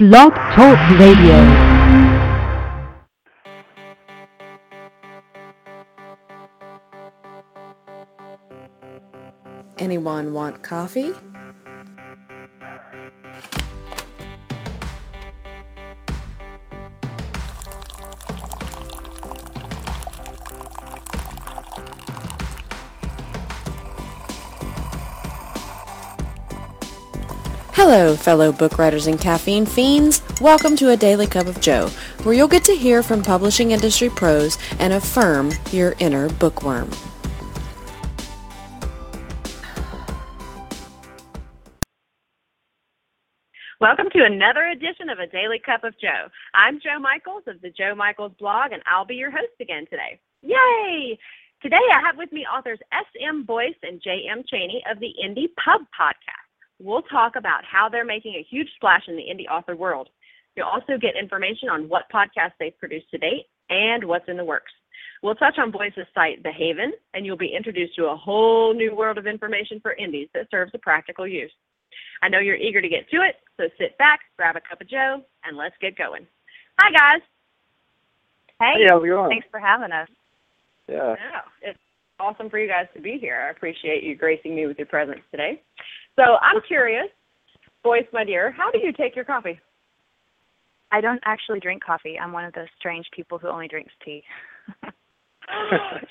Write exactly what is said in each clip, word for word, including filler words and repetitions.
Blog Talk Radio. Anyone want coffee? Hello, fellow book writers and caffeine fiends. Welcome to A Daily Cup of Joe, where you'll get to hear from publishing industry pros and affirm your inner bookworm. Welcome to another edition of A Daily Cup of Joe. I'm Jo Michaels of the Jo Michaels blog, and I'll be your host again today. Yay! Today I have with me authors S M. Boyce and J N. Chaney of the Indie Pub Podcast. We'll talk about how they're making a huge splash in the indie author world. You'll also get information on what podcasts they've produced to date and what's in the works. We'll touch on Boyce's site, The Haven, and you'll be introduced to a whole new world of information for indies that serves a practical use. I know you're eager to get to it, so sit back, grab a cup of Joe, and let's get going. Hi, guys. Hey, hey, how's it going? Thanks for having us. Yeah. yeah. It's awesome for you guys to be here. I appreciate you gracing me with your presence today. So I'm curious, Boyce, my dear, how do you take your coffee? I don't actually drink coffee. I'm one of those strange people who only drinks tea.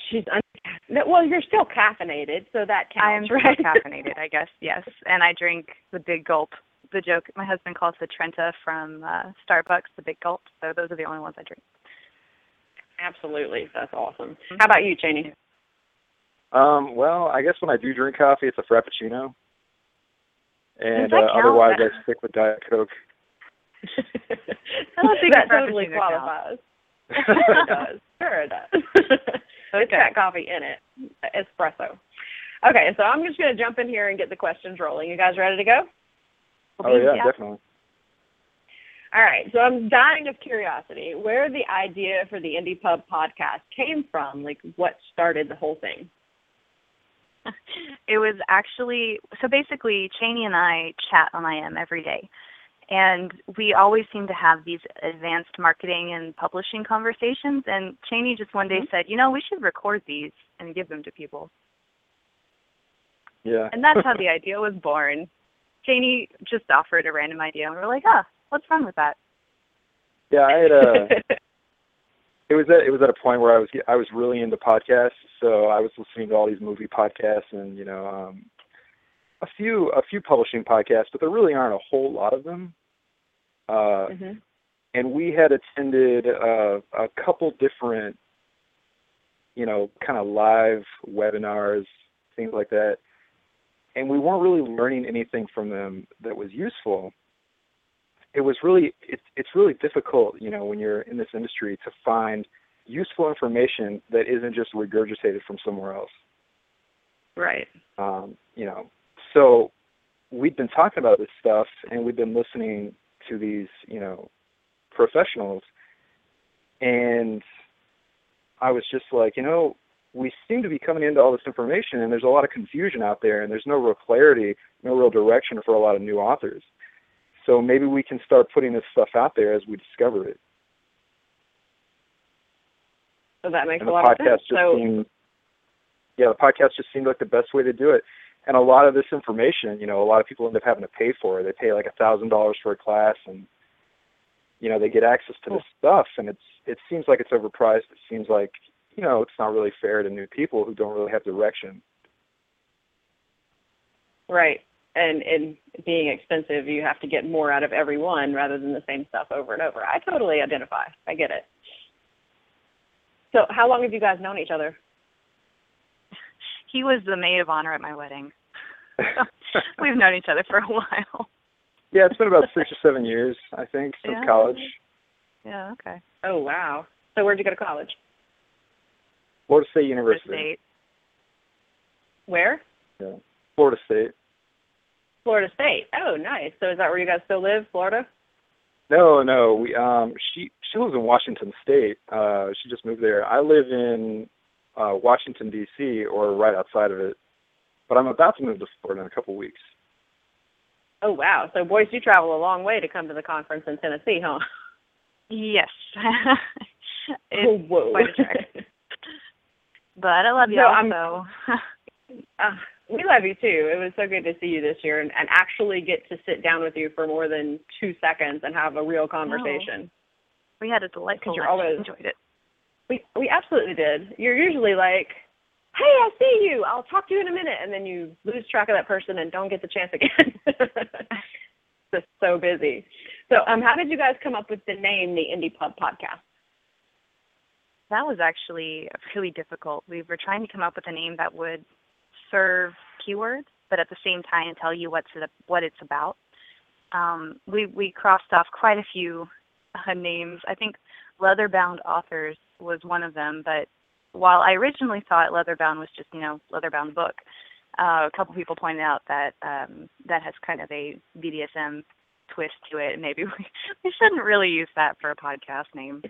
She's un- Well, you're still caffeinated, so that counts. I am right? still caffeinated, I guess, yes. And I drink the big gulp. The joke, my husband calls the Trenta from uh, Starbucks the big gulp, so those are the only ones I drink. Absolutely. That's awesome. Mm-hmm. How about you, Chaney? Um, well, I guess when I do drink coffee, it's a frappuccino. And uh, otherwise, I stick with Diet Coke. I don't think that totally qualifies. It does. Sure it does. Okay. It's got coffee in it. Espresso. Okay, so I'm just going to jump in here and get the questions rolling. You guys ready to go? Oh, yeah, yeah, definitely. All right, so I'm dying of curiosity. Where the idea for the Indie Pub podcast came from, like what started the whole thing? It was actually, so basically Chaney and I chat on I M every day, and we always seem to have these advanced marketing and publishing conversations, and Chaney just one day mm-hmm. said, you know, we should record these and give them to people. Yeah. And that's how the idea was born. Chaney just offered a random idea, and we were like, ah, what's wrong with that? Yeah, I had a... It was at it was at a point where I was I was really into podcasts, so I was listening to all these movie podcasts and you know um, a few a few publishing podcasts, but there really aren't a whole lot of them. Uh, mm-hmm. And we had attended uh, a couple different, you know, kind of live webinars, things like that, and we weren't really learning anything from them that was useful. It was really, it's it's really difficult, you know, when you're in this industry to find useful information that isn't just regurgitated from somewhere else. Right. Um, you know, so we've been talking about this stuff and we've been listening to these, you know, professionals. And I was just like, you know, we seem to be coming into all this information and there's a lot of confusion out there and there's no real clarity, no real direction for a lot of new authors. So maybe we can start putting this stuff out there as we discover it. So that makes a lot of sense. So, seemed, yeah, the podcast just seemed like the best way to do it. And a lot of this information, you know, a lot of people end up having to pay for it. They pay like a thousand dollars for a class and, you know, they get access to this stuff. And it's it seems like it's overpriced. It seems like, you know, it's not really fair to new people who don't really have direction. Right. And in being expensive, you have to get more out of every one rather than the same stuff over and over. I totally identify. I get it. So how long have you guys known each other? He was the maid of honor at my wedding. We've known each other for a while. Yeah, it's been about six or seven years, I think, since yeah. college. Yeah, okay. Oh, wow. So where'd you go to college? Florida State University. Florida State. Where? Yeah. Florida State. Florida State. Oh, nice. So is that where you guys still live, Florida? No, no. We um she she lives in Washington State. Uh, she just moved there. I live in uh, Washington, D C, or right outside of it. But I'm about to move to Florida in a couple weeks. Oh, wow. So, Boyce, you travel a long way to come to the conference in Tennessee, huh? Yes. It's oh, whoa. Quite a trek. But I love you all, so. uh, we love you, too. It was so good to see you this year and, and actually get to sit down with you for more than two seconds and have a real conversation. Oh. We had a delightful lunch. Always, enjoyed it. We we absolutely did. You're usually like, hey, I see you. I'll talk to you in a minute. And then you lose track of that person and don't get the chance again. Just so busy. So um, how did you guys come up with the name, the Indie Pub Podcast? That was actually really difficult. We were trying to come up with a name that would serve keywords, but at the same time tell you what's it, what it's about. Um, we, we crossed off quite a few uh, names. I think Leatherbound Authors was one of them, but while I originally thought Leatherbound was just, you know, Leatherbound book, uh, a couple people pointed out that um, that has kind of a B D S M twist to it, and maybe we, we shouldn't really use that for a podcast name.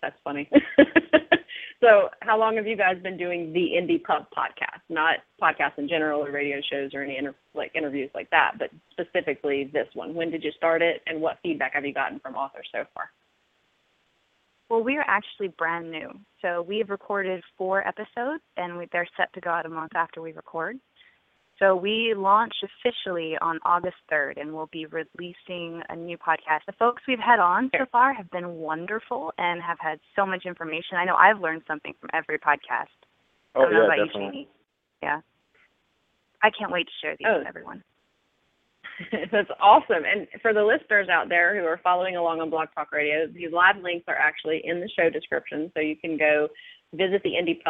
That's funny. So how long have you guys been doing the Indie Pub Podcast? Not podcasts in general or radio shows or any inter- like interviews like that, but specifically this one. When did you start it, and what feedback have you gotten from authors so far? Well, we are actually brand new. So we have recorded four episodes, and we, they're set to go out a month after we record. So we launched officially on August third, and we'll be releasing a new podcast. The folks we've had on so far have been wonderful and have had so much information. I know I've learned something from every podcast. Oh, I don't yeah, know about definitely. You, Jamie. Yeah. I can't wait to share these oh. with everyone. That's awesome. And for the listeners out there who are following along on Blog Talk Radio, these live links are actually in the show description, so you can go visit the Indie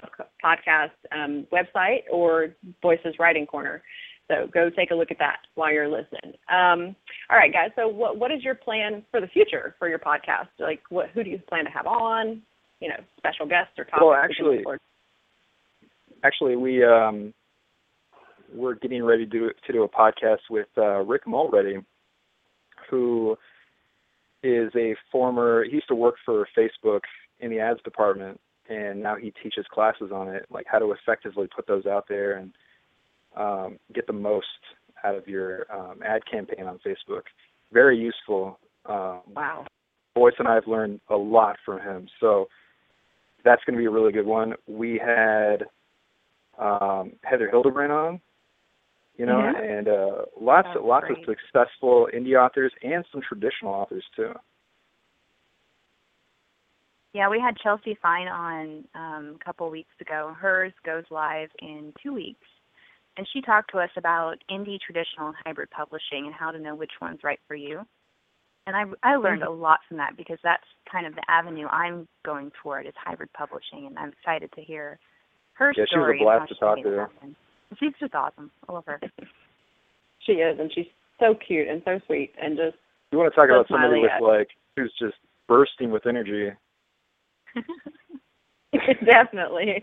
Podcast um, website or Voices Writing Corner. So go take a look at that while you're listening. Um, all right, guys. So what what is your plan for the future for your podcast? Like, what who do you plan to have on? You know, special guests or topics? Well, actually, actually, we um, we're getting ready to do, to do a podcast with uh, Rick Mulready, who is a former. He used to work for Facebook in the ads department. And now he teaches classes on it, like how to effectively put those out there and um, get the most out of your um, ad campaign on Facebook. Very useful. Um, wow. Boyce and I have learned a lot from him. So that's going to be a really good one. We had um, Heather Hildebrand on, you know, yeah. and uh, lots, that's lots great. Of successful indie authors and some traditional authors, too. Yeah, we had Chelsea Fine on um, a couple weeks ago. Hers goes live in two weeks. And she talked to us about indie, traditional, and hybrid publishing and how to know which one's right for you. And I, I learned a lot from that because that's kind of the avenue I'm going toward is hybrid publishing. And I'm excited to hear her yeah, story. Yeah, she was a blast to talk to her. She's just awesome. I love her. She is, and she's so cute and so sweet. And just you want to talk so about somebody with, like, who's just bursting with energy. Definitely.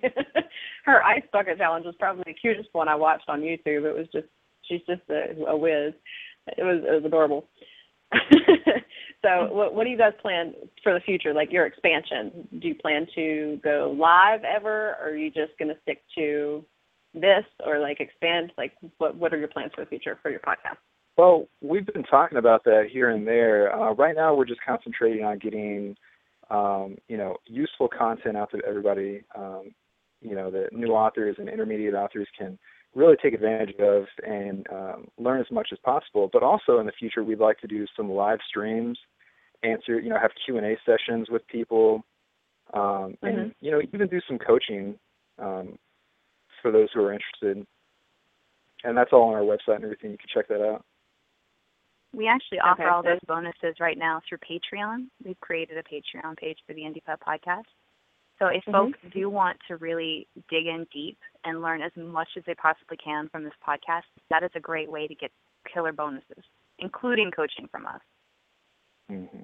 Her ice bucket challenge was probably the cutest one I watched on YouTube. It was just, she's just a, a whiz. It was, it was adorable. So what, what do you guys plan for the future, like your expansion? Do you plan to go live ever, or are you just going to stick to this or, like, expand? Like, what, what are your plans for the future for your podcast? Well, we've been talking about that here and there. Uh, right now we're just concentrating on getting – Um, you know, useful content out to everybody, um, you know, that new authors and intermediate authors can really take advantage of and um, learn as much as possible. But also in the future, we'd like to do some live streams, answer, you know, have Q and A sessions with people, um, mm-hmm. and, you know, even do some coaching um, for those who are interested. And that's all on our website and everything. You can check that out. We actually offer okay. all those bonuses right now through Patreon. We've created a Patreon page for the Indie Pub Podcast. So if mm-hmm. folks do want to really dig in deep and learn as much as they possibly can from this podcast, that is a great way to get killer bonuses, including coaching from us, mm-hmm.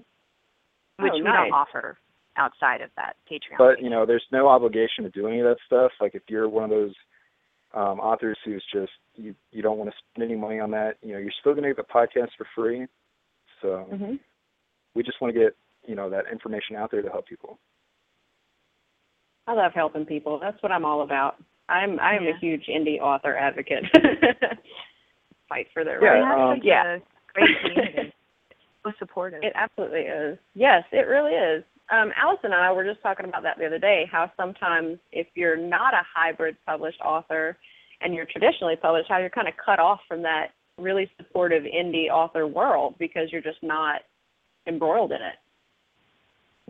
which oh, we nice. Don't offer outside of that Patreon But, page. You know, there's no obligation to do any of that stuff. Like, if you're one of those um, authors who's just, You, you don't want to spend any money on that. You know, you're still going to get the podcast for free. So mm-hmm. we just want to get, you know, that information out there to help people. I love helping people. That's what I'm all about. I'm I'm yeah. a huge indie author advocate. Fight for their yeah, rights. Um, yeah, great community. So supportive. It absolutely is. Yes, it really is. Um, Alice and I were just talking about that the other day, how sometimes if you're not a hybrid published author and you're traditionally published, how you're kind of cut off from that really supportive indie author world because you're just not embroiled in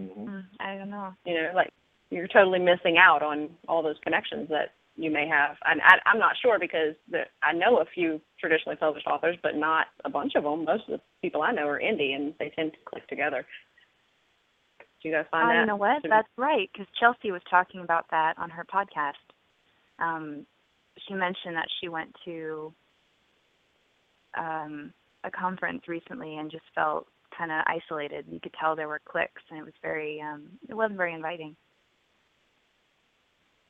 it. Mm-hmm. I don't know. You know, like you're totally missing out on all those connections that you may have. And I, I'm not sure because the, I know a few traditionally published authors, but not a bunch of them. Most of the people I know are indie, and they tend to click together. You guys find oh, that? You know what? That's right, because Chelsea was talking about that on her podcast. Um, she mentioned that she went to um, a conference recently and just felt kind of isolated. You could tell there were cliques, and it was very, um, it wasn't very inviting.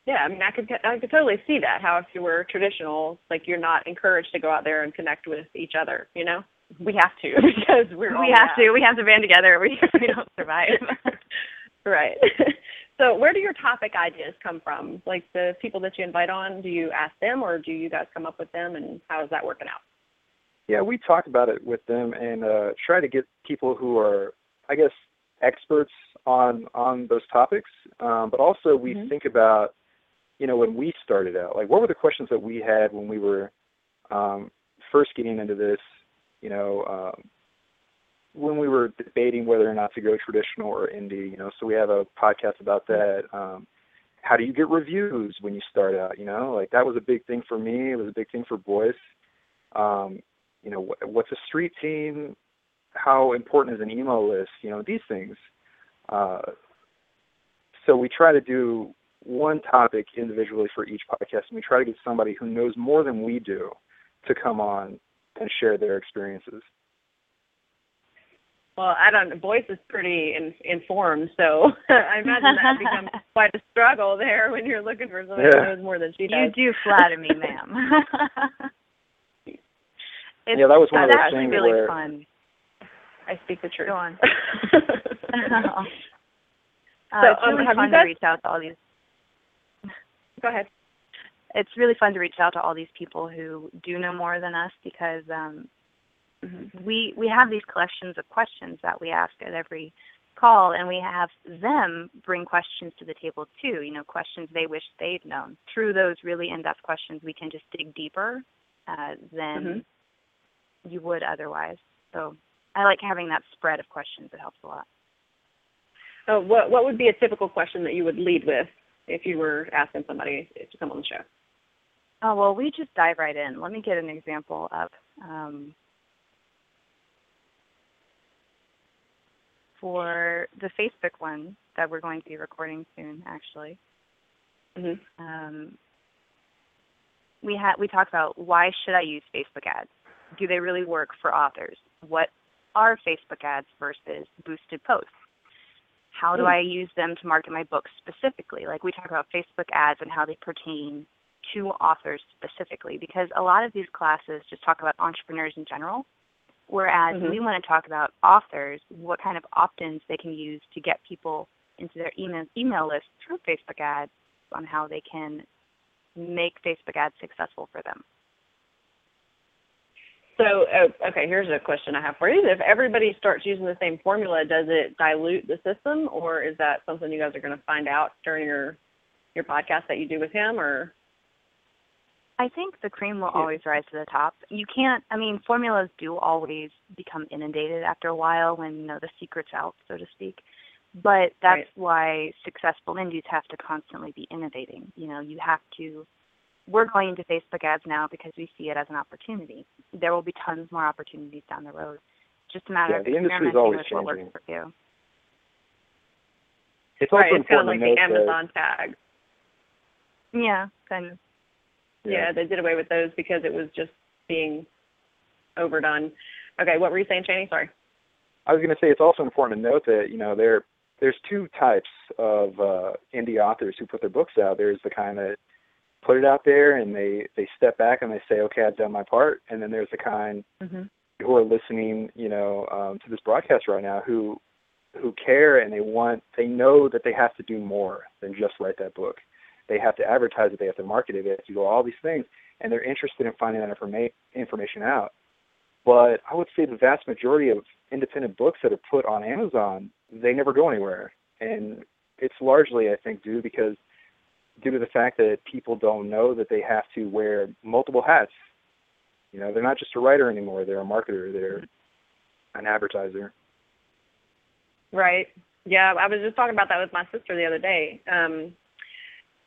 Yeah, I mean, I could, I could totally see that. How if you were traditional, like you're not encouraged to go out there and connect with each other, you know? We have to because we're all we have out. to we have to band together. We we don't survive, right? So, where do your topic ideas come from? Like the people that you invite on, do you ask them, or do you guys come up with them? And how is that working out? Yeah, we talk about it with them and uh, try to get people who are, I guess, experts on on those topics. Um, but also, we mm-hmm. think about, you know, when we started out, like what were the questions that we had when we were um, first getting into this. You know, um, when we were debating whether or not to go traditional or indie, you know, so we have a podcast about that. Um, how do you get reviews when you start out? You know, like that was a big thing for me. It was a big thing for Boyce. Um, you know, wh- what's a street team? How important is an email list? You know, these things. Uh, so we try to do one topic individually for each podcast, and we try to get somebody who knows more than we do to come on and share their experiences. Well, I don't. Boyce is pretty in, informed, so I imagine that becomes quite a struggle there when you're looking for someone yeah. who knows more than she does. You do flatter me, ma'am. Yeah, that was one of those things really where fun. I speak the truth. Go on. uh, so it's really um, fun to reach out to all these. Go ahead. It's really fun to reach out to all these people who do know more than us because um, mm-hmm. we we have these collections of questions that we ask at every call, and we have them bring questions to the table too, you know, questions they wish they'd known. Through those really in-depth questions, we can just dig deeper uh, than mm-hmm. you would otherwise. So I like having that spread of questions. It helps a lot. So what, what would be a typical question that you would lead with if you were asking somebody to come on the show? Oh, well, we just dive right in. Let me get an example up. Um, for the Facebook one that we're going to be recording soon, actually, mm-hmm. um, we ha- we talk about why should I use Facebook ads? Do they really work for authors? What are Facebook ads versus boosted posts? How do mm. I use them to market my books specifically? Like we talk about Facebook ads and how they pertain to authors specifically, because a lot of these classes just talk about entrepreneurs in general, whereas mm-hmm. we want to talk about authors, what kind of opt-ins they can use to get people into their email, email list through Facebook ads on how they can make Facebook ads successful for them. So, uh, okay, here's a question I have for you. If everybody starts using the same formula, does it dilute the system, or is that something you guys are going to find out during your, your podcast that you do with him, or... I think the cream will always rise to the top. You can't, I mean, formulas do always become inundated after a while when, you know, the secret's out, so to speak. But that's right. why successful indies have to constantly be innovating. You know, you have to, we're going into Facebook ads now because we see it as an opportunity. There will be tons more opportunities down the road. Just a matter yeah, of the experimenting always with changing. What works for you. It's also right, it's kind of like the Amazon that... tag. Yeah, kind of. Yeah. yeah, they did away with those because it was just being overdone. Okay, what were you saying, Chaney? Sorry. I was going to say it's also important to note that, you know, there there's two types of uh, indie authors who put their books out. There's the kind that put it out there and they, they step back and they say, okay, I've done my part. And then there's the kind mm-hmm. who are listening, you know, um, to this broadcast right now who who care and they want, they know that they have to do more than just write that book. They have to advertise it. They have to market it. They have to do all these things, and they're interested in finding that informa- information out. But I would say the vast majority of independent books that are put on Amazon, they never go anywhere. And it's largely, I think, due because due to the fact that people don't know that they have to wear multiple hats. You know, they're not just a writer anymore. They're a marketer. They're an advertiser. Right. Yeah, I was just talking about that with my sister the other day. Um,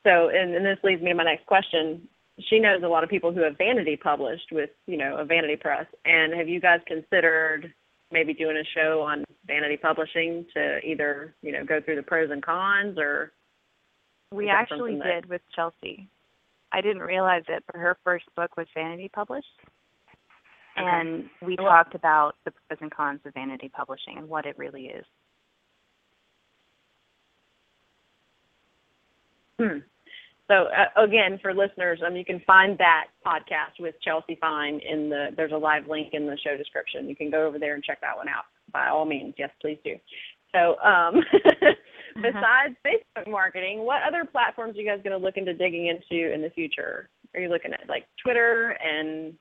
so, and, and this leads me to my next question. She knows a lot of people who have vanity published with, you know, a vanity press. And have you guys considered maybe doing a show on vanity publishing to either, you know, go through the pros and cons or? We actually did with Chelsea. I didn't realize it, but her first book was vanity published. Okay. And we well, talked about the pros and cons of vanity publishing and what it really is. Hmm. So, uh, again, for listeners, um, you can find that podcast with Chelsea Fine in the, there's a live link in the show description. You can go over there and check that one out. By all means, yes, please do. So, um, besides Facebook marketing, what other platforms are you guys going to look into digging into in the future? Are you looking at, like, Twitter and,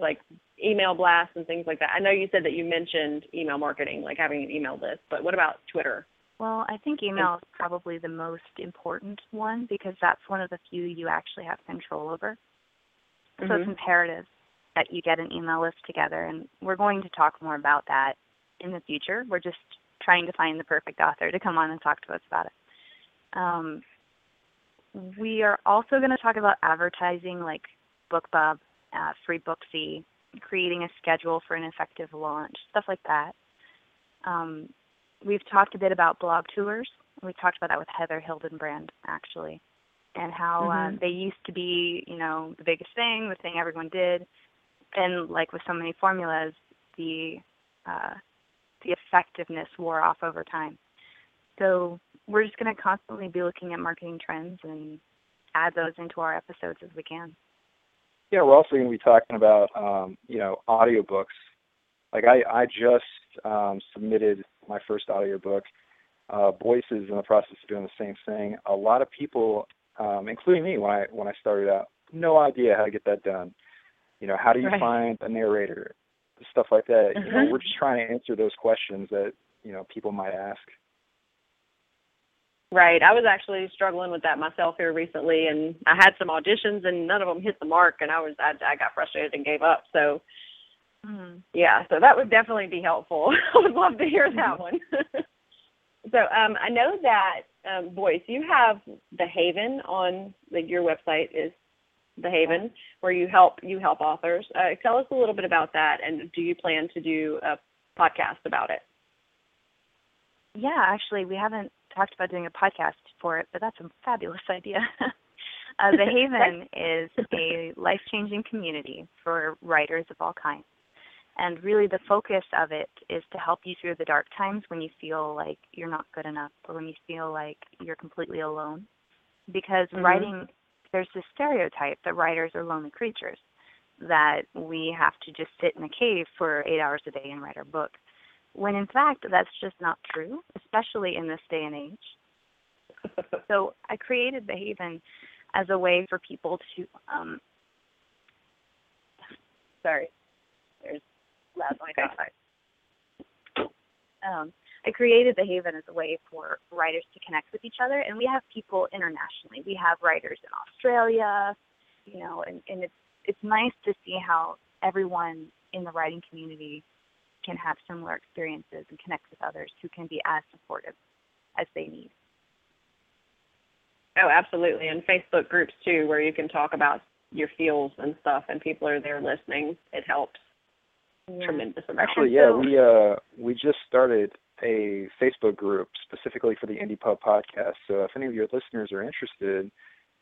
like, email blasts and things like that? I know you said that you mentioned email marketing, like having an email list, but what about Twitter? Well, I think email is probably the most important one because that's one of the few you actually have control over. Mm-hmm. So it's imperative that you get an email list together, and we're going to talk more about that in the future. We're just trying to find the perfect author to come on and talk to us about it. Um, we are also going to talk about advertising like BookBub, uh, Free Booksy, creating a schedule for an effective launch, stuff like that. Um, We've talked a bit about blog tours. We talked about that with Heather Hildebrand, actually, and how mm-hmm. uh, they used to be, you know, the biggest thing, the thing everyone did. And like with so many formulas, the uh, the effectiveness wore off over time. So we're just going to constantly be looking at marketing trends and add those into our episodes as we can. Yeah, we're also going to be talking about, um, you know, audiobooks. Like I, I just um, submitted my first audiobook. Uh, Boyce is in the process of doing the same thing. A lot of people, um, including me, when I when I started out, no idea how to get that done. You know, how do you right. find a narrator? Stuff like that. Mm-hmm. You know, we're just trying to answer those questions that, you know, people might ask. Right. I was actually struggling with that myself here recently, and I had some auditions, and none of them hit the mark, and I was I, I got frustrated and gave up. So. Mm-hmm. Yeah, so that would definitely be helpful. I would love to hear that one. So um, I know that, um, Boyce, you have The Haven on, like, your website is The Haven, where you help you help authors. Uh, tell us a little bit about that, and do you plan to do a podcast about it? Yeah, actually, we haven't talked about doing a podcast for it, but that's a fabulous idea. uh, The Haven is a life-changing community for writers of all kinds. And really the focus of it is to help you through the dark times when you feel like you're not good enough or when you feel like you're completely alone. Because mm-hmm. writing, there's this stereotype that writers are lonely creatures, that we have to just sit in a cave for eight hours a day and write our book. When in fact, that's just not true, especially in this day and age. So I created The Haven as a way for people to, um, sorry, there's, Loud noise outside. Um, I created The Haven as a way for writers to connect with each other, and we have people internationally. We have writers in Australia, you know, and, and it's it's nice to see how everyone in the writing community can have similar experiences and connect with others who can be as supportive as they need. Oh, absolutely, and Facebook groups too, where you can talk about your feels and stuff, and people are there listening. It helps. Yeah. Tremendous amount. Actually, yeah, we uh we just started a Facebook group specifically for the Indie Pub Podcast. So if any of your listeners are interested and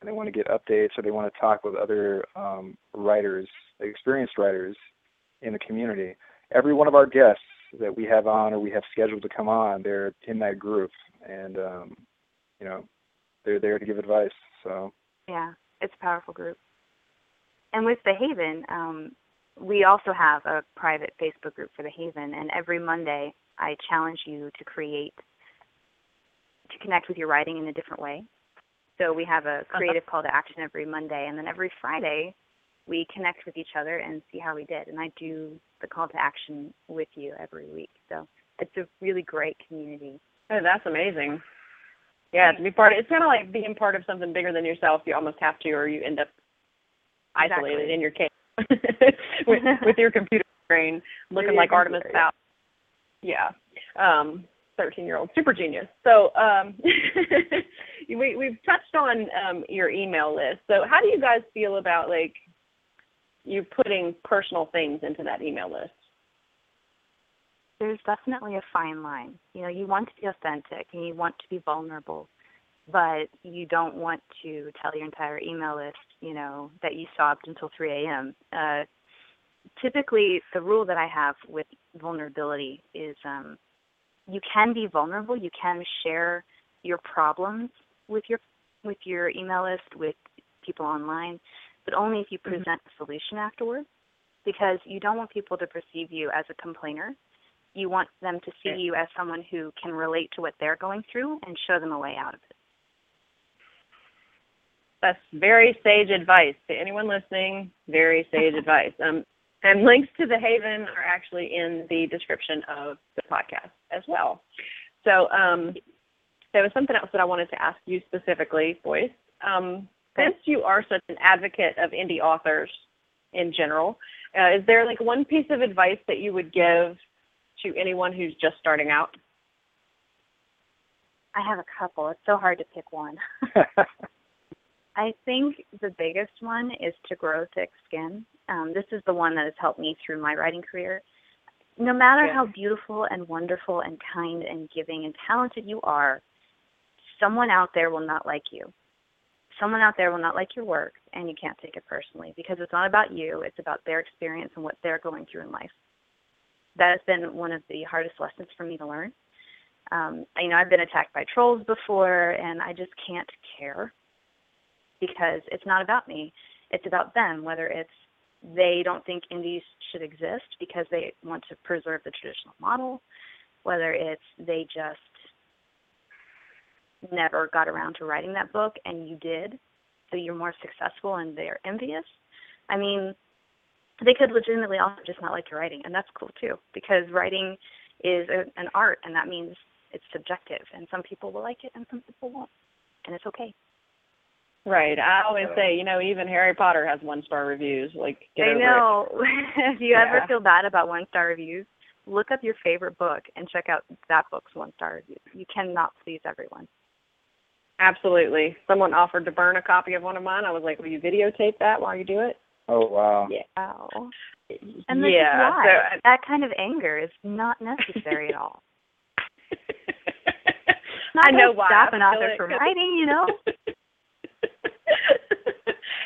they want to get updates or they want to talk with other um, writers, experienced writers in the community, every one of our guests that we have on or we have scheduled to come on, they're in that group, and um, you know, they're there to give advice. So yeah, it's a powerful group. And with The Haven, um, we also have a private Facebook group for The Haven, and every Monday I challenge you to create, to connect with your writing in a different way. So we have a creative call to action every Monday, and then every Friday we connect with each other and see how we did. And I do the call to action with you every week. So it's a really great community. Oh, that's amazing. Yeah, to be part of, it's kind of like being part of something bigger than yourself. You almost have to, or you end up isolated exactly. in your case with, with your computer screen, looking like computer. Artemis Fowl. Yeah, um, thirteen-year-old super genius. So um, we we've touched on um, your email list. So how do you guys feel about like you putting personal things into that email list? There's definitely a fine line. You know, you want to be authentic and you want to be vulnerable, but you don't want to tell your entire email list, you know, that you sobbed until three a.m. Uh, typically, the rule that I have with vulnerability is um, you can be vulnerable. You can share your problems with your with your email list, with people online, but only if you present mm-hmm. a solution afterwards, because you don't want people to perceive you as a complainer. You want them to see you as someone who can relate to what they're going through and show them a way out of it. That's very sage advice. To anyone listening, very sage advice. Um, and links to The Haven are actually in the description of the podcast as well. So um, there was something else that I wanted to ask you specifically, Boyce. Um, since you are such an advocate of indie authors in general, uh, is there like one piece of advice that you would give to anyone who's just starting out? I have a couple. It's so hard to pick one. I think the biggest one is to grow thick skin. Um, this is the one that has helped me through my writing career. No matter yeah. how beautiful and wonderful and kind and giving and talented you are, someone out there will not like you. Someone out there will not like your work, and you can't take it personally, because it's not about you. It's about their experience and what they're going through in life. That has been one of the hardest lessons for me to learn. Um, you know, I've been attacked by trolls before, and I just can't care, because it's not about me. It's about them, whether it's they don't think indies should exist because they want to preserve the traditional model, whether it's they just never got around to writing that book and you did, so you're more successful and they're envious. I mean, they could legitimately also just not like your writing, and that's cool too, because writing is a, an art, and that means it's subjective, and some people will like it and some people won't, and it's okay. Right. I always say, you know, even Harry Potter has one-star reviews. Like, get I over know. It. If you yeah. ever feel bad about one-star reviews, look up your favorite book and check out that book's one-star review. You cannot please everyone. Absolutely. Someone offered to burn a copy of one of mine. I was like, will you videotape that while you do it? Oh, wow. Yeah. Wow. And that's yeah, why. So I, that kind of anger is not necessary at all. It's not I know why. Stop I'm an author from writing, you know?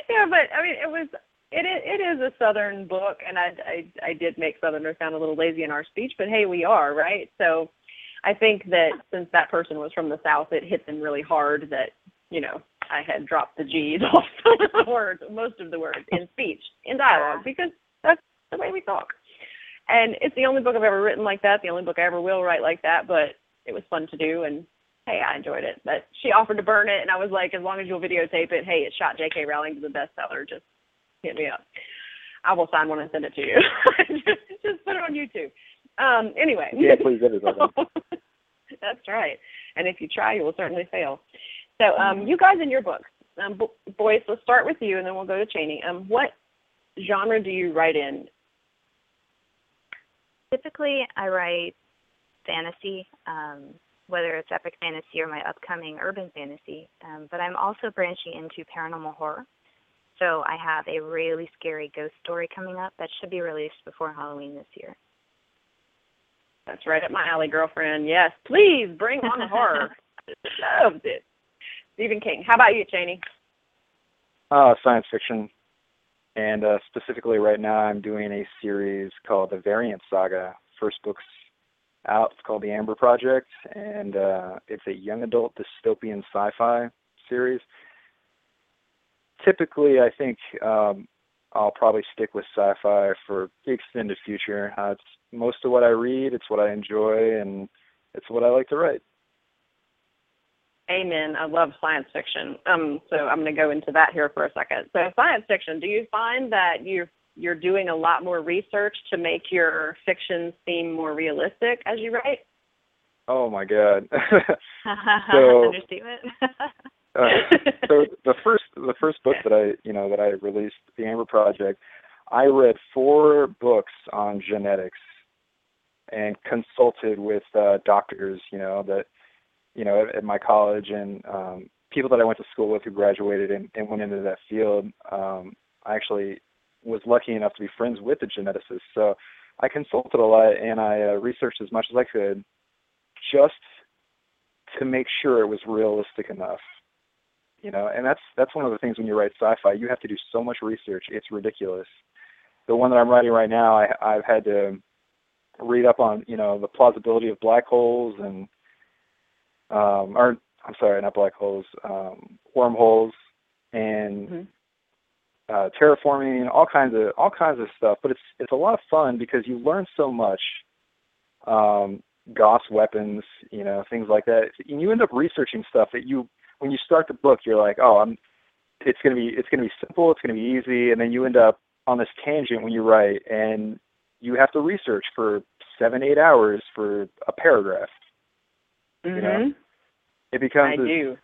Yeah, but, I mean, it was, it, it is a Southern book, and I, I, I did make Southerners sound a little lazy in our speech, but hey, we are, right? So I think that since that person was from the South, it hit them really hard that, you know, I had dropped the G's off the words, most of the words in speech, in dialogue, because that's the way we talk. And it's the only book I've ever written like that, the only book I ever will write like that, but it was fun to do, and hey, I enjoyed it. But she offered to burn it, and I was like, as long as you'll videotape it, hey, it shot J K. Rowling to the bestseller, just hit me up. I will sign one and send it to you. just, just put it on YouTube. Um, anyway. Yeah, please, that is awesome. That's right. And if you try, you will certainly fail. So um, you guys in your books, um, Boyce, let's start with you, and then we'll go to Chaney. Um, what genre do you write in? Typically, I write fantasy, um, whether it's epic fantasy or my upcoming urban fantasy. Um, but I'm also branching into paranormal horror. So I have a really scary ghost story coming up that should be released before Halloween this year. That's right up my alley, girlfriend. Yes, please bring on the horror. I loved it. Stephen King. How about you, Chaney? Uh, science fiction. And uh, specifically right now I'm doing a series called The Variant Saga. First book's out. It's called The Amber Project. And uh, it's a young adult dystopian sci-fi series. Typically, I think um, I'll probably stick with sci-fi for the extended future. Uh, it's most of what I read. It's what I enjoy. And it's what I like to write. Amen. I love science fiction. Um, so I'm going to go into that here for a second. So science fiction, do you find that you're, you're doing a lot more research to make your fiction seem more realistic as you write? Oh, my God. So, understatement. uh, so the first the first book that I, you know, that I released, The Amber Project, I read four books on genetics and consulted with uh, doctors, you know, that, you know, at, at my college and um, people that I went to school with who graduated and, and went into that field. Um, I actually was lucky enough to be friends with a geneticist. So I consulted a lot and I uh, researched as much as I could just to make sure it was realistic enough, you know, and that's, that's one of the things when you write sci-fi, you have to do so much research. It's ridiculous. The one that I'm writing right now, I, I've had to read up on, you know, the plausibility of black holes and, um, or I'm sorry, not black holes, um, wormholes and mm-hmm. uh, terraforming, all kinds of, all kinds of stuff. But it's, it's a lot of fun because you learn so much, um, Gauss weapons, you know, things like that. And you end up researching stuff that you, when you start the book, you're like, oh, I'm, it's going to be, it's going to be simple. It's going to be easy. And then you end up on this tangent when you write and you have to research for seven, eight hours for a paragraph. Mm-hmm. You know, it becomes, I this, do.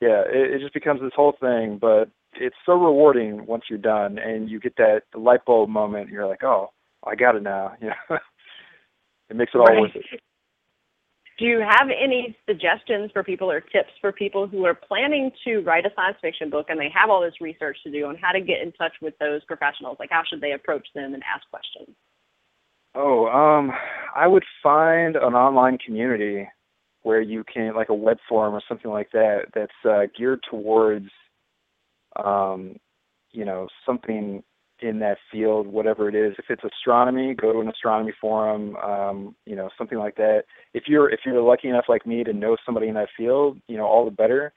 yeah, it, it just becomes this whole thing, but it's so rewarding once you're done and you get that light bulb moment. And you're like, oh, I got it now. You know, it makes it all right. worth it. Do you have any suggestions for people or tips for people who are planning to write a science fiction book and they have all this research to do on how to get in touch with those professionals? Like, how should they approach them and ask questions? Oh, um, I would find an online community where you can, like a web forum or something like that, that's uh, geared towards, um, you know, something in that field, whatever it is. If it's astronomy, go to an astronomy forum, um, you know, something like that. If you're if you're lucky enough like me to know somebody in that field, you know, all the better.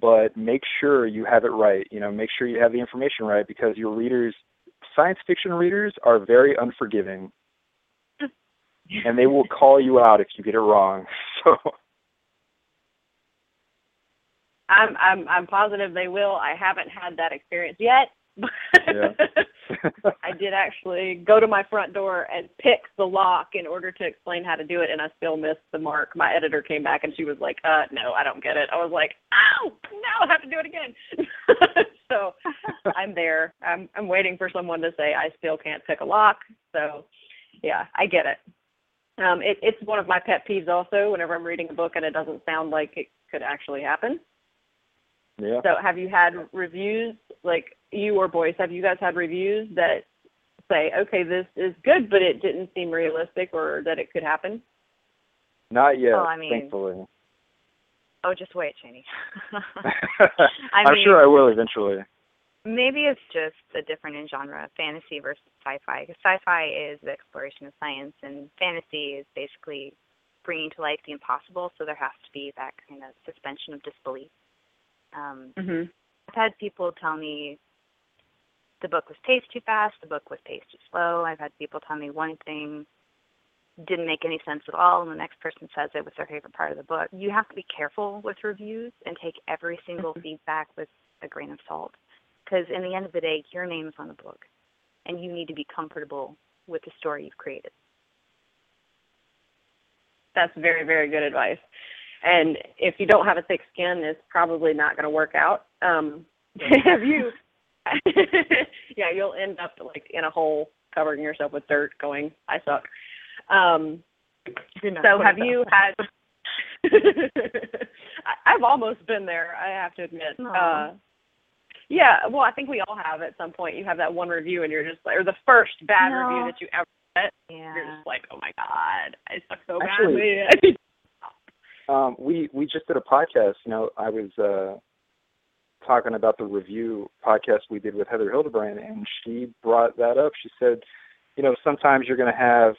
But make sure you have it right. You know, make sure you have the information right because your readers, science fiction readers, are very unforgiving. And they will call you out if you get it wrong. So I'm I'm I'm positive they will. I haven't had that experience yet. I did actually go to my front door and pick the lock in order to explain how to do it, and I still missed the mark. My editor came back, and she was like, uh, no, I don't get it. I was like, oh, no, I have to do it again. So I'm there. I'm, I'm waiting for someone to say I still can't pick a lock. So, yeah, I get it. Um, it it's one of my pet peeves also whenever I'm reading a book and it doesn't sound like it could actually happen. Yeah. So have you had reviews, like you or Boyce, have you guys had reviews that say, okay, this is good, but it didn't seem realistic or that it could happen? Not yet, well, I mean, thankfully. Oh, just wait, Chaney. I'm mean, sure I will eventually. Maybe it's just a different in genre, fantasy versus sci-fi. Because sci-fi is the exploration of science, and fantasy is basically bringing to life the impossible, so there has to be that kind of suspension of disbelief. Um, mm-hmm. I've had people tell me the book was paced too fast, the book was paced too slow. I've had people tell me one thing didn't make any sense at all, and the next person says it was their favorite part of the book. You have to be careful with reviews and take every single mm-hmm. feedback with a grain of salt, because in the end of the day, your name is on the book, and you need to be comfortable with the story you've created. That's very, very good advice. And if you don't have a thick skin, it's probably not going to work out. Um, have you? Yeah, you'll end up like in a hole, covering yourself with dirt, going, "I suck." Um, so, have you had? I've almost been there. I have to admit. Uh, yeah, well, I think we all have at some point. You have that one review, and you're just like, or the first bad no. review that you ever get. Yeah. You're just like, "Oh my God, I suck so badly." Actually, Um, we, we just did a podcast, you know, I was uh, talking about the review podcast we did with Heather Hildebrand, and she brought that up. She said, you know, sometimes you're going to have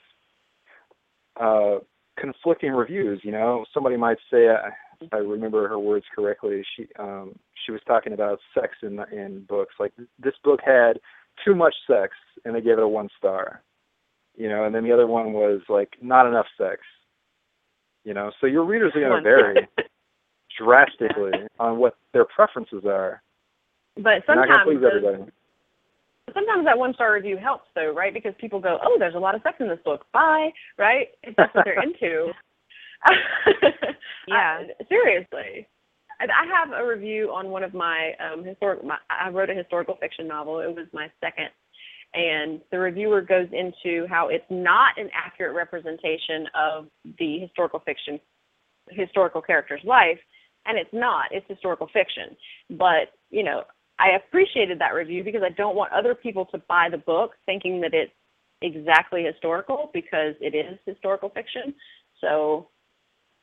uh, conflicting reviews, you know. Somebody might say, I, if I remember her words correctly, she um, she was talking about sex in, in books. Like, this book had too much sex, and they gave it a one star, you know, and then the other one was, like, not enough sex. You know, so your readers are going to vary. drastically on what their preferences are. But sometimes, not gonna please everybody. Sometimes that one-star review helps, though, right? Because people go, oh, there's a lot of sex in this book. Bye, right? If that's what they're into. Yeah. I, seriously. I have a review on one of my, um, historic, my, I wrote a historical fiction novel. It was my second. And the reviewer goes into how it's not an accurate representation of the historical fiction, historical character's life. And it's not. It's historical fiction. But, you know, I appreciated that review because I don't want other people to buy the book thinking that it's exactly historical, because it is historical fiction. So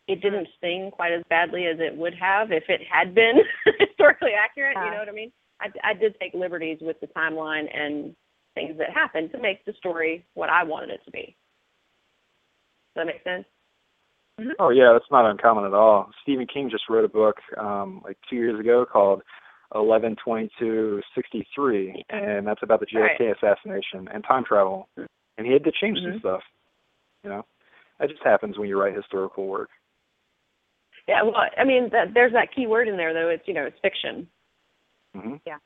it didn't sting quite as badly as it would have if it had been historically accurate. You know what I mean? I, I did take liberties with the timeline and things that happened to make the story what I wanted it to be. Does that make sense? Mm-hmm. Oh, yeah, that's not uncommon at all. Stephen King just wrote a book um, like two years ago called eleven twenty-two sixty-three, and that's about the J F K right. assassination and time travel. And he had to change mm-hmm. some stuff. You know, that just happens when you write historical work. Yeah, well, I mean, that, there's that key word in there, though. It's, you know, it's fiction. Mm-hmm. Yeah.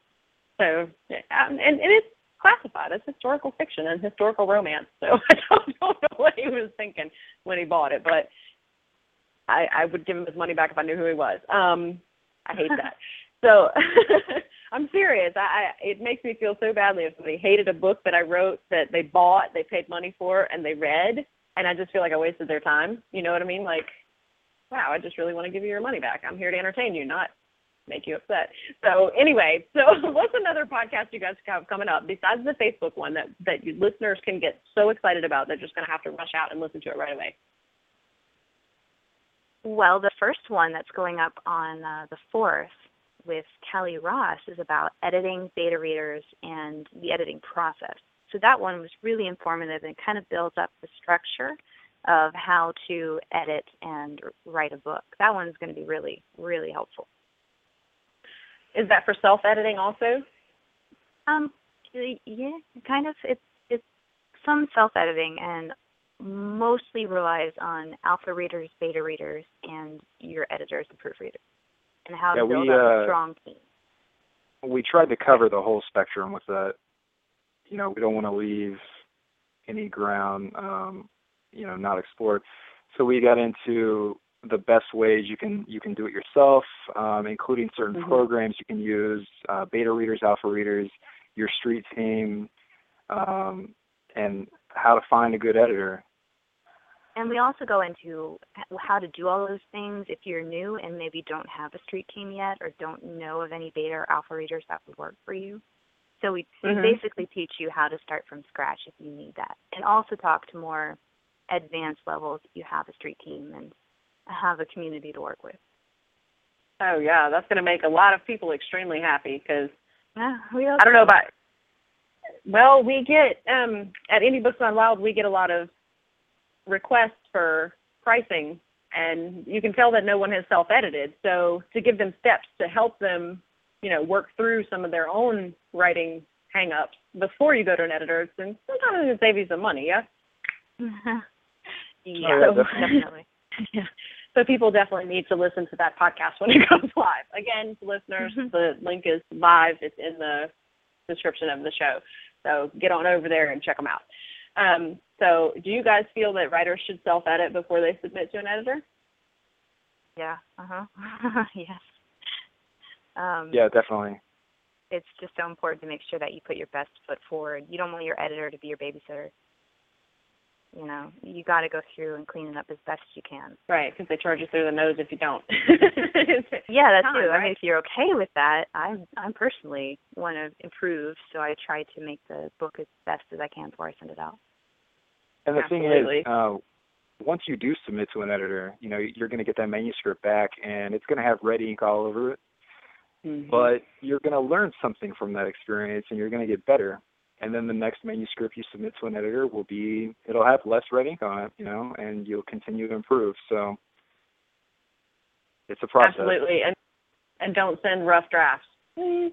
So, um, and, and it's classified as historical fiction and historical romance. So I don't, don't know what he was thinking when he bought it, but I, I would give him his money back if I knew who he was. Um, I hate that. So I'm serious. I, I it makes me feel so badly if somebody hated a book that I wrote, that they bought, they paid money for, and they read, and I just feel like I wasted their time. You know what I mean? Like, wow, I just really want to give you your money back. I'm here to entertain you, not make you upset. So anyway, so what's another podcast you guys have coming up besides the Facebook one that, that you listeners can get so excited about they're just going to have to rush out and listen to it right away? Well, the first one that's going up on uh, the fourth with Kelly Ross is about editing beta readers and the editing process. So that one was really informative and kind of builds up the structure of how to edit and write a book. That one's going to be really, really helpful. Is that for self-editing also? Um, yeah, kind of. It's it's some self-editing and mostly relies on alpha readers, beta readers, and your editors and proofreaders, and how yeah, to build we, up a uh, strong team. We tried to cover the whole spectrum with that. You know, we don't want to leave any ground, um, you know, not explored. So we got into the best ways you can you can do it yourself, um, including certain mm-hmm. programs you can use, uh, beta readers, alpha readers, your street team, um, and how to find a good editor. And we also go into how to do all those things if you're new and maybe don't have a street team yet or don't know of any beta or alpha readers that would work for you. So we mm-hmm. basically teach you how to start from scratch if you need that, and also talk to more advanced levels if you have a street team and have a community to work with. Oh, yeah, that's going to make a lot of people extremely happy because yeah, we I don't know about, well, we get, um, at Indie Books Gone Wild, we get a lot of requests for pricing, and you can tell that no one has self-edited. So to give them steps to help them, you know, work through some of their own writing hang-ups before you go to an editor, and sometimes it can save you some money, yeah? yeah, so, definitely. Yeah. So people definitely need to listen to that podcast when it goes live. Again, listeners, mm-hmm. the link is live. It's in the description of the show. So get on over there and check them out. Um, so do you guys feel that writers should self-edit before they submit to an editor? Yeah. Uh-huh. yes. Um, yeah, definitely. It's just so important to make sure that you put your best foot forward. You don't want your editor to be your babysitter. You know, you got to go through and clean it up as best you can. Right, because they charge you through the nose if you don't. yeah, that's true. Right? I mean, if you're okay with that, I I personally want to improve, so I try to make the book as best as I can before I send it out. And the Absolutely. thing is, uh, once you do submit to an editor, you know, you're going to get that manuscript back, and it's going to have red ink all over it. Mm-hmm. But you're going to learn something from that experience, and you're going to get better. And then the next manuscript you submit to an editor will be, it'll have less red ink on it, you know, and you'll continue to improve. So it's a process. Absolutely. And and don't send rough drafts. Please.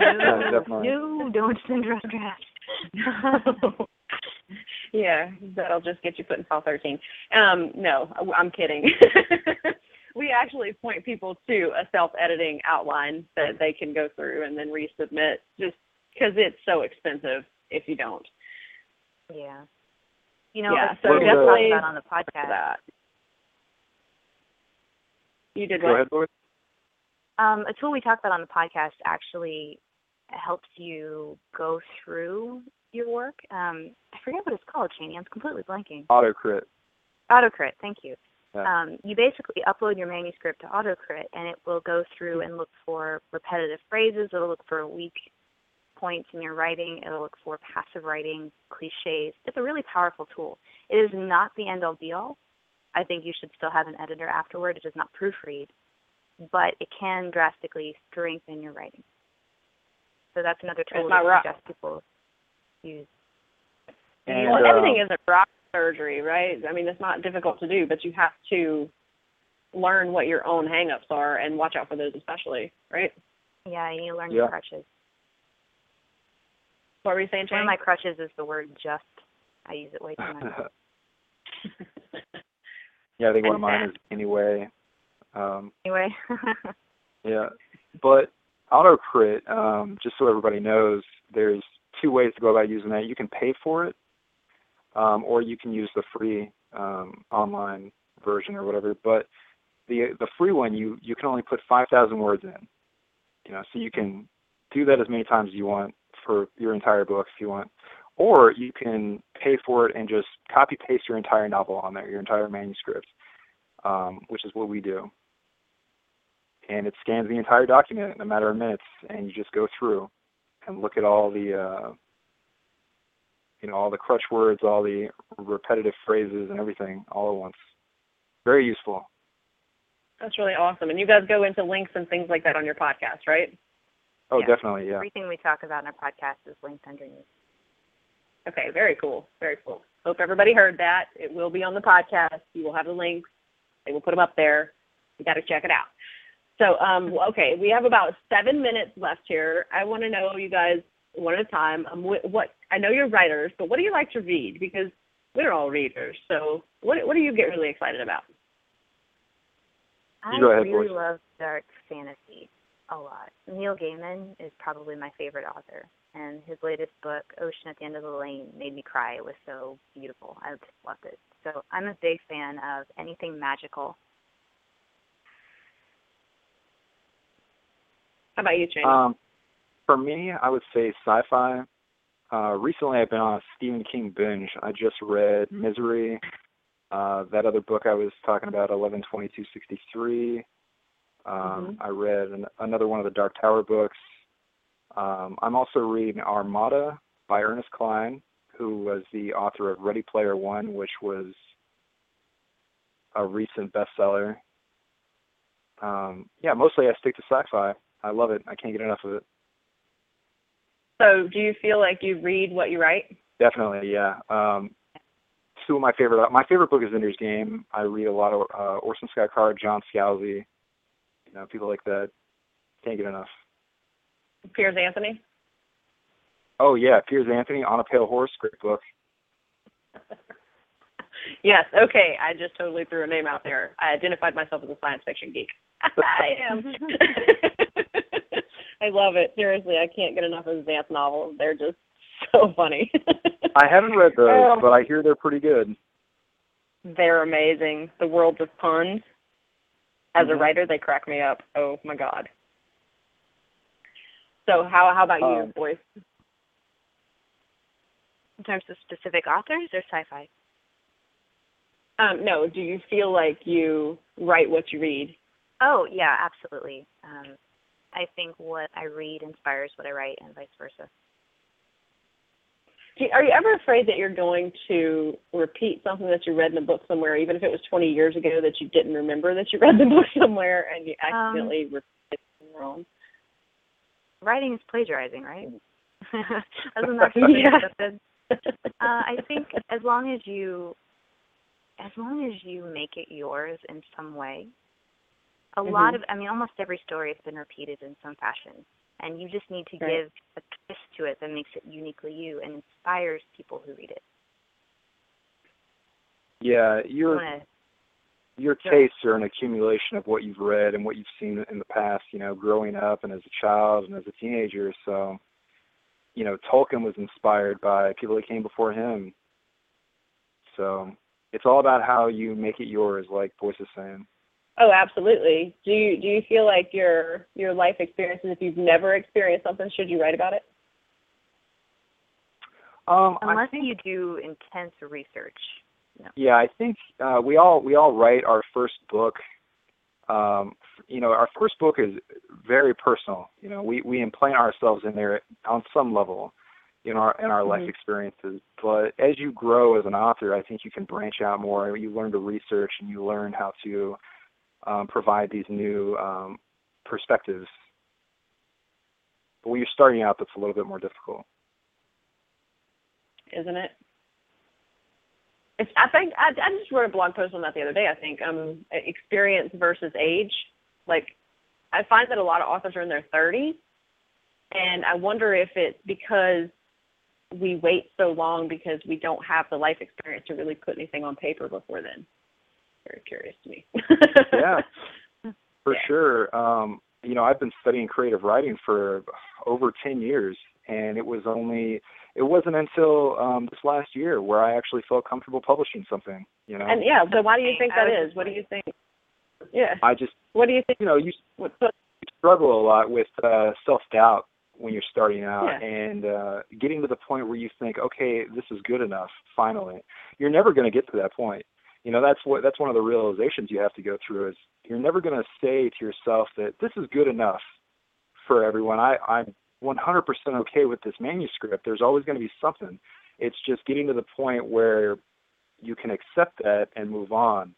No, no, don't send rough drafts. yeah, that'll just get you put in file thirteen. Um, no, I'm kidding. we actually point people to a self-editing outline that they can go through and then resubmit, just because it's so expensive if you don't. Yeah. You know, yeah, so we definitely talked about on the podcast. That. You did what? Go ahead, um, a tool we talked about on the podcast actually helps you go through your work. Um, I forget what it's called, Chaney. I'm completely blanking. AutoCrit. AutoCrit, thank you. Yeah. Um, you basically upload your manuscript to AutoCrit, and it will go through and look for repetitive phrases. It'll look for weak points in your writing. It'll look for passive writing, cliches. It's a really powerful tool. It is not the end-all be-all. I think you should still have an editor afterward. It does not proofread, but it can drastically strengthen your writing. So that's another tool that I suggest people use. And, well, uh, everything isn't rock surgery, right? I mean, it's not difficult to do, but you have to learn what your own hang-ups are and watch out for those especially, right? Yeah, you need to learn yeah. your crutches. What were you saying, Chaney? One of my crutches is the word just. I use it way too much. Yeah, I think one of mine is anyway. Um, anyway. Yeah. But AutoCrit, um, just so everybody knows, there's two ways to go about using that. You can pay for it, um, or you can use the free um, online version or whatever. But the the free one, you, you can only put five thousand words in. You know, so you can do that as many times as you want for your entire book if you want. Or you can pay for it and just copy-paste your entire novel on there, your entire manuscript, um, which is what we do. And it scans the entire document in a matter of minutes, and you just go through and look at all the, uh, you know, all the crutch words, all the repetitive phrases and everything all at once. Very useful. That's really awesome. And you guys go into links and things like that on your podcast, right? Oh, yeah. Definitely, yeah. Everything we talk about in our podcast is linked underneath. Okay, very cool, very cool. Hope everybody heard that. It will be on the podcast. You will have the links. They will put them up there. You got to check it out. So, um, okay, we have about seven minutes left here. I want to know, you guys, one at a time, um, what I know you're writers, but what do you like to read? Because we're all readers. So what what do you get really excited about? I ahead, really boys. love dark fantasy a lot. Neil Gaiman is probably my favorite author. And his latest book, Ocean at the End of the Lane, made me cry. It was so beautiful. I just loved it. So I'm a big fan of anything magical. How about you, Chaney? Um, for me, I would say sci-fi. Uh, recently, I've been on a Stephen King binge. I just read Misery, uh, that other book I was talking about, eleven twenty-two sixty-three. Um, mm-hmm. I read an, another one of the Dark Tower books. Um, I'm also reading Armada by Ernest Cline, who was the author of Ready Player One, which was a recent bestseller. Um, yeah, mostly I stick to sci-fi. I love it. I can't get enough of it. So do you feel like you read what you write? Definitely, yeah. Um, two of my favorite, my favorite book is Ender's Game. I read a lot of uh, Orson Scott Card, John Scalzi, you know, people like that. Can't get enough. Piers Anthony? Oh, yeah, Piers Anthony, On a Pale Horse, great book. Yes, okay, I just totally threw a name out there. I identified myself as a science fiction geek. I am. I love it. Seriously, I can't get enough of advanced novels. They're just so funny. I haven't read those, um, but I hear they're pretty good. They're amazing. The World of Puns. As mm-hmm. a writer, they crack me up. Oh, my God. So how how about you, um, Boyce? In terms of specific authors or sci-fi? Um, no, do you feel like you write what you read? Oh, yeah, absolutely. Um, I think what I read inspires what I write and vice versa. Are you ever afraid that you're going to repeat something that you read in a book somewhere, even if it was twenty years ago that you didn't remember that you read the book somewhere and you accidentally um, repeated something wrong? Writing is plagiarizing, right? Isn't that something accepted? Yeah. uh, I think as long as you, as long as you make it yours in some way, a mm-hmm. lot of, I mean, almost every story has been repeated in some fashion, and you just need to right. give a twist to it that makes it uniquely you and inspires people who read it. Yeah, you're. your tastes are an accumulation of what you've read and what you've seen in the past, you know, growing up and as a child and as a teenager. So, you know, Tolkien was inspired by people that came before him. So it's all about how you make it yours, like Boyce is saying. Oh, absolutely. Do you, do you feel like your your life experiences, if you've never experienced something, should you write about it? Um, Unless I think, you do intense research. No. Yeah, I think uh, we all we all write our first book. Um, you know, our first book is very personal. You know, we, we implant ourselves in there on some level in our in our mm-hmm. life experiences. But as you grow as an author, I think you can branch out more. You learn to research and you learn how to um, provide these new um, perspectives. But when you're starting out, that's a little bit more difficult. Isn't it? It's, I think I, I just wrote a blog post on that the other day. I think um, experience versus age. Like, I find that a lot of authors are in their thirties, and I wonder if it's because we wait so long because we don't have the life experience to really put anything on paper before then. Very curious to me. yeah, for yeah. sure. Um, you know, I've been studying creative writing for over ten years, and it was only. It wasn't until um, this last year where I actually felt comfortable publishing something, you know. And yeah, so why do you think that is? What do you think? Yeah. I just. What do you think? You know, you, you struggle a lot with uh, self-doubt when you're starting out, yeah. and uh, getting to the point where you think, okay, this is good enough. Finally, you're never going to get to that point. You know, that's what that's one of the realizations you have to go through is you're never going to say to yourself that this is good enough for everyone. I I'm. one hundred percent okay with this manuscript. There's always going to be something. It's just getting to the point where you can accept that and move on.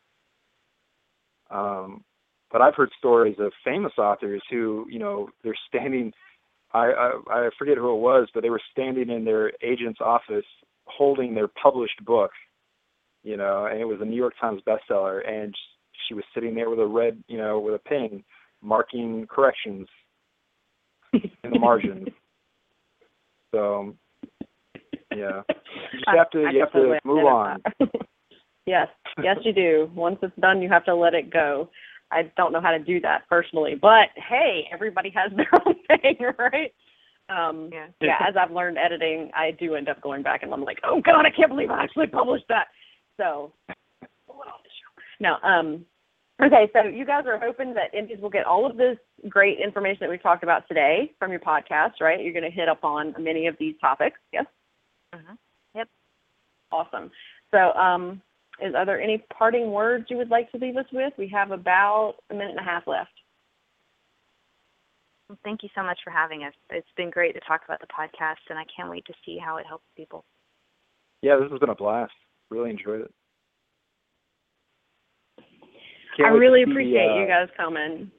Um, but I've heard stories of famous authors who, you know, they're standing, I, I, I forget who it was, but they were standing in their agent's office holding their published book, you know, and it was a New York Times bestseller, and she was sitting there with a red, you know, with a pen marking corrections in the margins. So, yeah. You just have to, you have to move on. Yes. Yes, you do. Once it's done, you have to let it go. I don't know how to do that personally, but hey, everybody has their own thing, right? Um, yeah. yeah, as I've learned editing, I do end up going back and I'm like, oh, God, I can't believe I actually published that. So, no, um, okay, so you guys are hoping that indies will get all of this great information that we've talked about today from your podcast, right? You're going to hit up on many of these topics, yes? Uh-huh. Yep. Awesome. So um, is, are there any parting words you would like to leave us with? We have about a minute and a half left. Well, thank you so much for having us. It's been great to talk about the podcast, and I can't wait to see how it helps people. Yeah, this has been a blast. Really enjoyed it. Can't I really appreciate the, uh, you guys coming.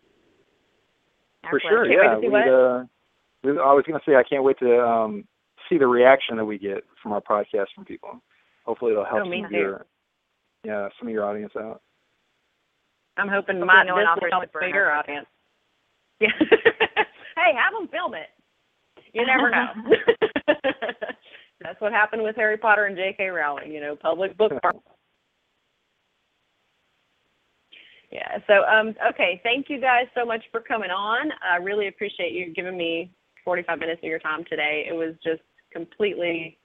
For sure, yeah. We, uh, we, I was going to say I can't wait to um, see the reaction that we get from our podcast from people. Hopefully it'll help oh, some, of your, yeah, some of your audience out. I'm hoping Hopefully my no this will help bigger audience. Yeah. Hey, have them film it. You never know. That's what happened with Harry Potter and J K Rowling, you know, public book park. Yeah, so, um, okay, thank you guys so much for coming on. I really appreciate you giving me forty-five minutes of your time today. It was just completely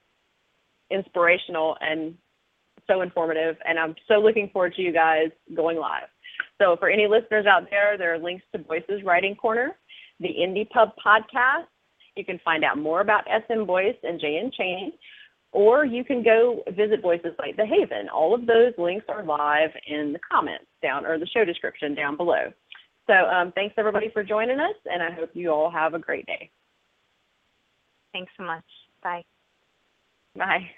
inspirational and so informative, and I'm so looking forward to you guys going live. So for any listeners out there, there are links to Voices Writing Corner, the Indie Pub Podcast. You can find out more about S M Boyce and J N Chaney, or you can go visit Voices like The Haven. All of those links are live in the comments down or the show description down below. So um, thanks, everybody, for joining us, and I hope you all have a great day. Thanks so much. Bye. Bye.